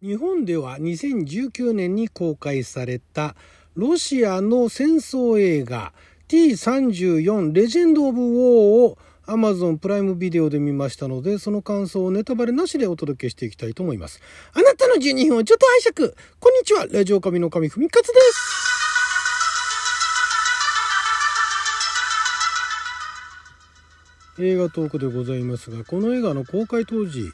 日本では2019年に公開されたロシアの戦争映画 T-34 レジェンド・オブ・ウォーを Amazon プライムビデオで見ましたので、その感想をネタバレなしでお届けしていきたいと思います。あなたの12分をちょっと拝借。こんにちは、ラジオ神の神ふみかつです。映画トークでございますが、この映画の公開当時、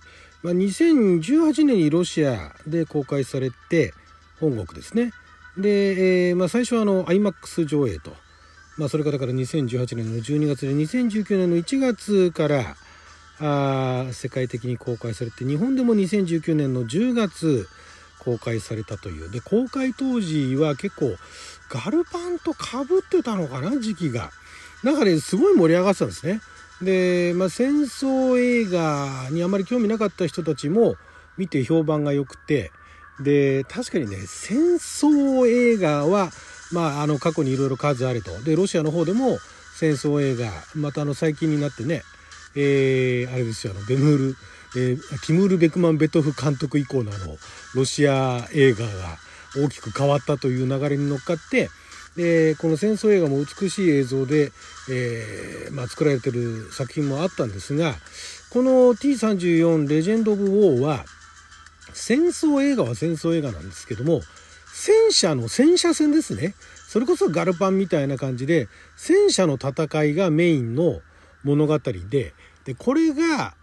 2018年にロシアで公開されて、本国ですね。で、最初はIMAX 上映と、それから2018年の12月で2019年の1月から世界的に公開されて、日本でも2019年の10月公開されたという。で、公開当時は結構ガルパンと被ってたのかな、時期が。中ですごい盛り上がってたんですね。で、戦争映画にあまり興味なかった人たちも見て評判が良くて、で、確かにね、戦争映画は、過去にいろいろ数あると。で、ロシアの方でも戦争映画、また最近になってね、あれですよ、キムール・ベクマン・ベトフ監督以降のロシア映画が大きく変わったという流れに乗っかって、で、この戦争映画も美しい映像で、作られている作品もあったんですが、この T-34 レジェンド・オブ・ウォーは、戦争映画は戦争映画なんですけども、戦車戦ですね。それこそガルパンみたいな感じで、戦車の戦いがメインの物語で、で、これが、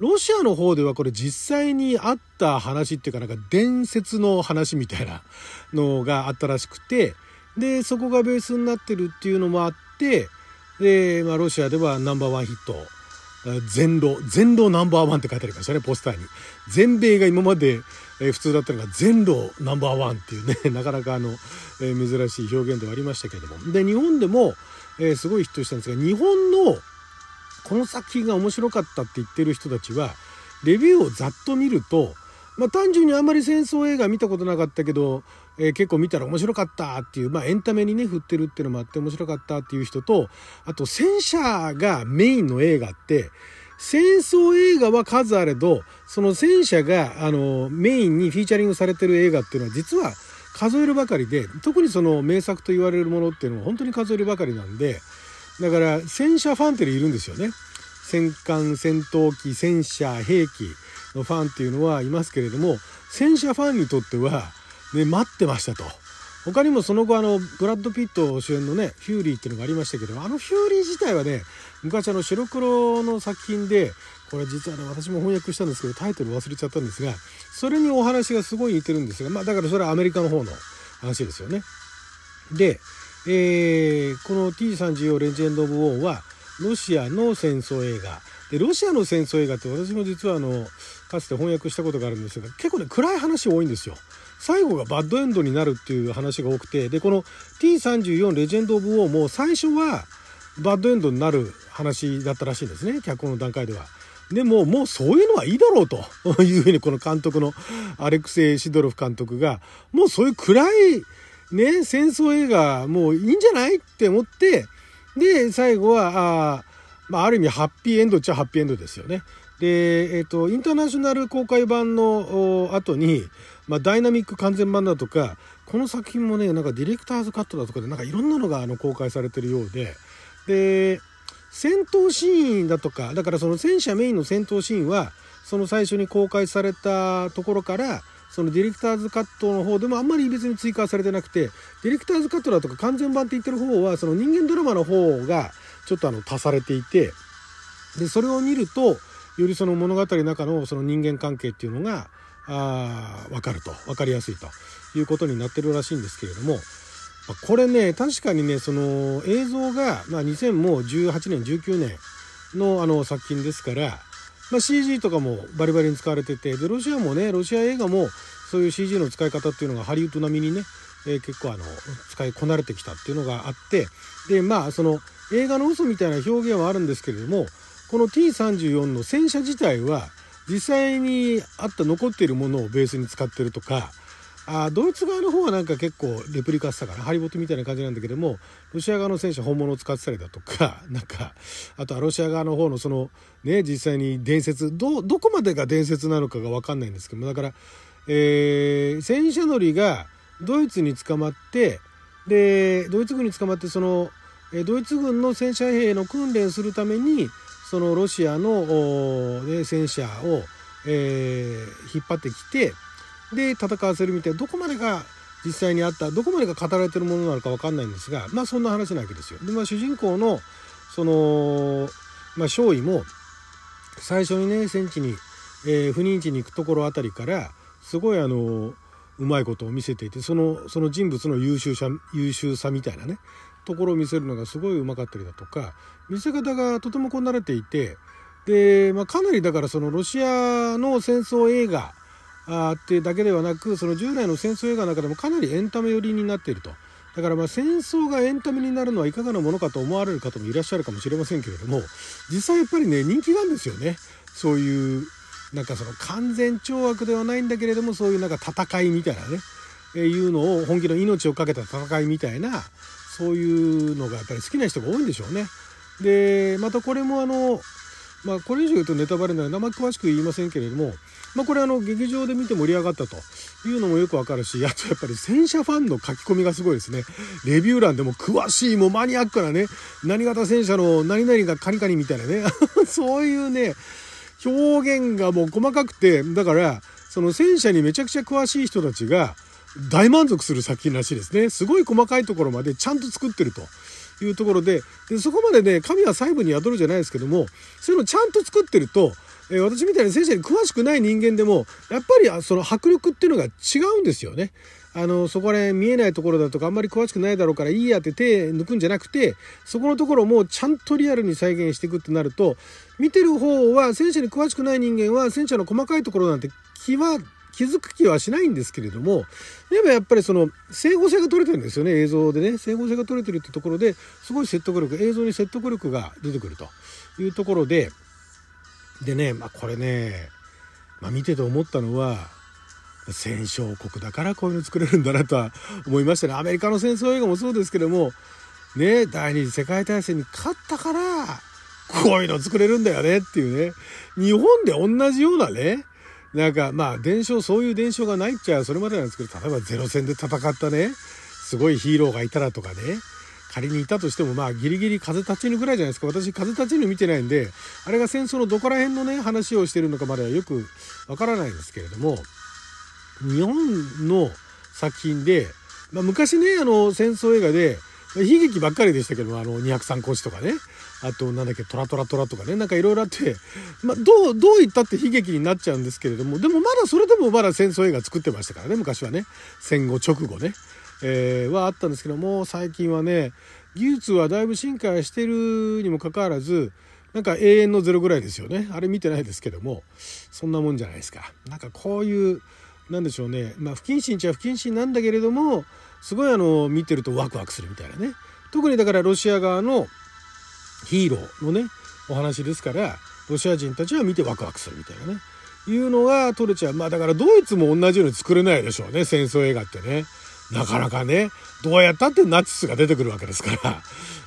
ロシアの方ではこれ実際にあった話っていうか、伝説の話みたいなのがあったらしくて、で、そこがベースになってるっていうのもあって、で、ロシアではナンバーワンヒット、全露ナンバーワンって書いてありましたね、ポスターに。全米が今まで普通だったのが全露ナンバーワンっていうね、なかなか珍しい表現ではありましたけれども。で、日本でもすごいヒットしたんですが、日本のこの作品が面白かったって言ってる人たちはレビューをざっと見ると、単純にあんまり戦争映画見たことなかったけど、結構見たら面白かったっていう、エンタメにね振ってるっていうのもあって面白かったっていう人と、あと戦車がメインの映画って、戦争映画は数あれど、その戦車がメインにフィーチャリングされてる映画っていうのは実は数えるばかりで、特にその名作と言われるものっていうのは本当に数えるばかりなんで、だから戦車ファンっているんですよね。戦艦、戦闘機、戦車、兵器のファンっていうのはいますけれども、戦車ファンにとっては、待ってましたと。他にもその後ブラッド・ピット主演のね、フューリーっていうのがありましたけど、フューリー自体はね、昔白黒の作品で、これ実は私も翻訳したんですけど、タイトル忘れちゃったんですが、それにお話がすごい似てるんですが、だからそれはアメリカの方の話ですよね。で、この T-34 レジェンド・オブ・ウォーはロシアの戦争映画で、ロシアの戦争映画って私も実はかつて翻訳したことがあるんですが、結構暗い話多いんですよ。最後がバッドエンドになるっていう話が多くて、で、この T-34 レジェンド・オブ・ウォーも最初はバッドエンドになる話だったらしいんですね、脚本の段階では。でも、もうそういうのはいいだろうというふうに、この監督のアレクセイ・シドロフ監督が、もうそういう暗いね、戦争映画もういいんじゃないって思って、で、最後はある意味ハッピーエンドっちゃハッピーエンドですよね。で、インターナショナル公開版の後に、ダイナミック完全版だとか、この作品もね、ディレクターズカットだとかで、いろんなのが公開されてるようで、で、戦闘シーンだとか、だからその戦車メインの戦闘シーンはその最初に公開されたところから、そのディレクターズカットの方でもあんまり別に追加されてなくて、ディレクターズカットだとか完全版って言ってる方は、その人間ドラマの方がちょっと足されていて、で、それを見ると、よりその物語の中のその人間関係っていうのが分かりやすいということになってるらしいんですけれども、これね、確かにね、その映像が2018年19年の作品ですから、CG とかもバリバリに使われてて、で、ロシアもね、ロシア映画もそういう CG の使い方っていうのがハリウッド並みにね、結構使いこなれてきたっていうのがあって、で、その映画の嘘みたいな表現はあるんですけれども、この T-34 の戦車自体は実際にあった残っているものをベースに使ってるとか、ドイツ側の方はなんか結構レプリカスだからハリボットみたいな感じなんだけども、ロシア側の戦車本物を使ってたりだとか、なんかあとはロシア側の方のそのね、実際に伝説、どこまでが伝説なのかが分かんないんですけども、だから、戦車乗りがドイツに捕まって、でドイツ軍に捕まって、そのドイツ軍の戦車兵の訓練するためにそのロシアの、戦車を、引っ張ってきて、で戦わせるみたいな、どこまでが実際にあった、どこまでが語られてるものなのか分かんないんですが、まあそんな話なわけですよ。で、まあ、主人公のその、少尉も最初にね、戦地に、赴任地に行くところあたりからすごいうまいことを見せていて、その人物の優秀さみたいなねところを見せるのがすごいうまかったりだとか、見せ方がとてもこう慣れていて、で、まあ、かなりだからそのロシアの戦争映画ってだけではなく、その従来の戦争映画の中でもかなりエンタメ寄りになっていると。だからまあ戦争がエンタメになるのはいかがなものかと思われる方もいらっしゃるかもしれませんけれども、実際やっぱりね、人気なんですよね。そういうなんかその完全懲悪ではないんだけれども、そういうなんか戦いみたいなね、いうのを本気の命をかけた戦いみたいな、そういうのがやっぱり好きな人が多いんでしょうね。でまたこれもまあこれ以上言うとネタバレになるのであまり詳しく言いませんけれども、まあ、これ劇場で見て盛り上がったというのもよくわかるし、あとやっぱり戦車ファンの書き込みがすごいですね。レビュー欄でも詳しい、もうマニアックなね、何型戦車の何々がカニカニみたいなねそういうね表現がもう細かくて、だからその戦車にめちゃくちゃ詳しい人たちが大満足する作品らしいですね。すごい細かいところまでちゃんと作ってるというところ でそこまでね、神は細部に宿るじゃないですけども、そういうのちゃんと作ってると、私みたいに戦車に詳しくない人間でもやっぱりその迫力っていうのが違うんですよね。そこら辺見えないところだとかあんまり詳しくないだろうからいいやって手抜くんじゃなくて、そこのところもちゃんとリアルに再現していくってなると、見てる方は戦車に詳しくない人間は戦車の細かいところなんて気づく気はしないんですけれども、でもやっぱりその整合性が取れてるんですよね。映像でね、整合性が取れてるってところですごい説得力、映像に説得力が出てくるというところでね、まあ、これね、まあ、見てて思ったのは、戦勝国だからこういうの作れるんだなとは思いましたね。アメリカの戦争映画もそうですけどもね、第二次世界大戦に勝ったからこういうの作れるんだよねっていうね、日本で同じようなね、なんかまあ伝承、そういう伝承がないっちゃそれまでなんですけど、例えばゼロ戦で戦ったね、すごいヒーローがいたらとかね、仮にいたとしても、まあギリギリ風立ちぬぐらいじゃないですか。私風立ちぬ見てないんで、あれが戦争のどこら辺のね話をしてるのかまではよくわからないんですけれども、日本の作品で、まあ、昔ね、戦争映画で悲劇ばっかりでしたけども、203号室とかね、あとなんだっけ、トラとかね、なんかいろいろあって、まあ、どういったって悲劇になっちゃうんですけれども、でもまだそれでもまだ戦争映画作ってましたからね、昔はね、戦後直後ね、はあったんですけども、最近はね、技術はだいぶ進化してるにもかかわらず、なんか永遠のゼロぐらいですよね。あれ見てないですけども、そんなもんじゃないですか。なんかこういうなんでしょうね、まあ、不謹慎っちゃ不謹慎なんだけれども、すごい見てるとワクワクするみたいなね。特にだからロシア側のヒーローのねお話ですから、ロシア人たちは見てワクワクするみたいなね、いうのが取れちゃう。まあだからドイツも同じように作れないでしょうね、戦争映画ってね。なかなかね、どうやったってナチスが出てくるわけですか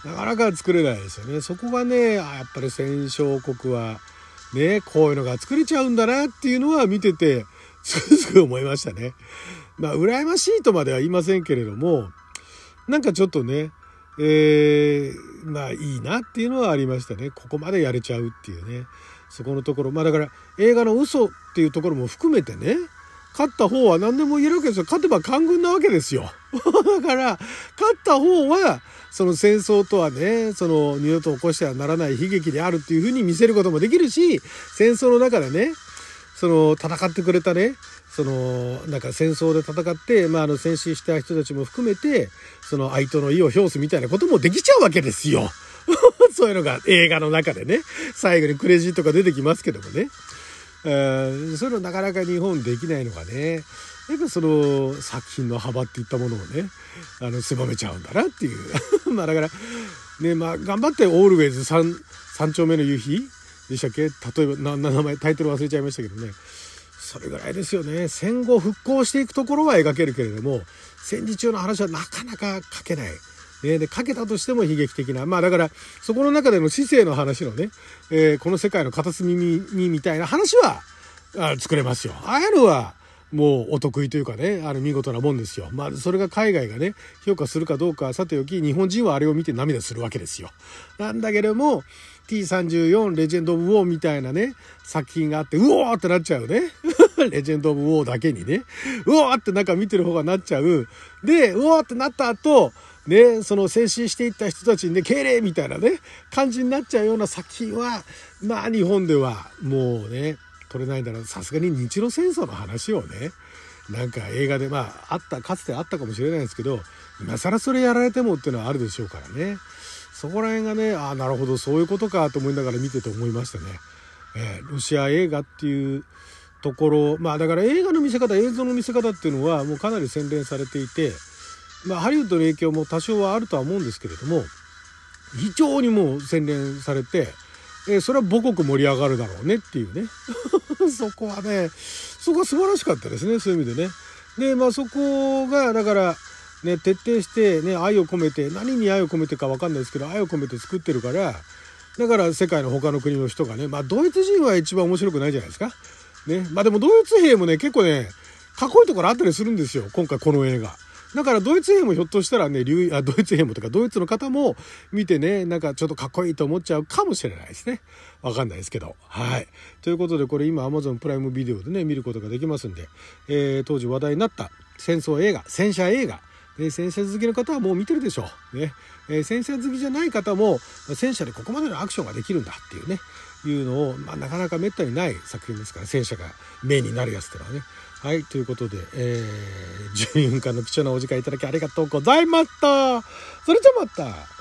らなかなか作れないですよね。そこがね、やっぱり戦勝国はね、こういうのが作れちゃうんだなっていうのは見ててつくづく思いましたね。まあ羨ましいとまでは言いませんけれども、なんかちょっとね、まあいいなっていうのはありましたね。ここまでやれちゃうっていうね、そこのところ。まあだから映画の嘘っていうところも含めてね、勝った方は何でも言えるわけですよ。勝てば官軍なわけですよだから勝った方はその戦争とはね、その二度と起こしてはならない悲劇であるっていうふうに見せることもできるし、戦争の中でね、その戦ってくれたね、そのなんか戦争で戦って、まあ、戦死した人たちも含めてその哀悼の意を表すみたいなこともできちゃうわけですよそういうのが映画の中でね、最後にクレジットが出てきますけどもね、そういうのなかなか日本できないのがね、やっぱその作品の幅っていったものをね、狭めちゃうんだなっていうまあだからね、まあ頑張ってオールウェイズ三丁目の夕日でしたっけ、例えば名前タイトル忘れちゃいましたけどね、それぐらいですよね。戦後復興していくところは描けるけれども、戦時中の話はなかなか書けない、ね、で書けたとしても悲劇的な、まあだからそこの中での市政の話のね、この世界の片隅にみたいな話は作れますよ。ああいうのはもうお得意というかね、見事なもんですよ。まあそれが海外がね評価するかどうかさておき、日本人はあれを見て涙するわけですよ。なんだけれども T-34 レジェンド・オブ・ウォーみたいなね作品があって、うおーってなっちゃうねレジェンド・オブ・ウォーだけにね、うおーってなんか見てる方がなっちゃう。でうおーってなった後ね、その精神していった人たちにね敬礼みたいなね感じになっちゃうような作品は、まあ日本ではもうね取れないんだろう。さすがに日露戦争の話をねなんか映画でまああったかつてあったかもしれないですけど、今更それやられてもっていうのはあるでしょうからね。そこら辺がね、ああなるほどそういうことかと思いながら見てて思いましたね。ロシア映画っていうところ、まあだから映画の見せ方映像の見せ方っていうのはもうかなり洗練されていて、まあハリウッドの影響も多少はあるとは思うんですけれども、非常にもう洗練されて、それは母国盛り上がるだろうねっていうねそこはね、そこは素晴らしかったですね、そういう意味でね。でまあそこがだからね徹底してね愛を込めて、何に愛を込めてか分かんないですけど愛を込めて作ってるから、だから世界の他の国の人がね、まあドイツ人は一番面白くないじゃないですかね。まあでもドイツ兵もね結構ねかっこいいところあったりするんですよ、今回この映画。だからドイツ兵もひょっとしたらね、ドイツ兵もとかドイツの方も見てね、なんかちょっとかっこいいと思っちゃうかもしれないですね。わかんないですけど。はい。ということでこれ今 Amazon プライムビデオでね、見ることができますんで、当時話題になった戦争映画、戦車映画、戦車好きの方はもう見てるでしょう。ね。戦車好きじゃない方も戦車でここまでのアクションができるんだっていうね、いうのを、まあなかなかめったにない作品ですから、戦車がメインになるやつってのはね。はい、ということで、12分間の貴重なお時間いただきありがとうございました。それじゃまた。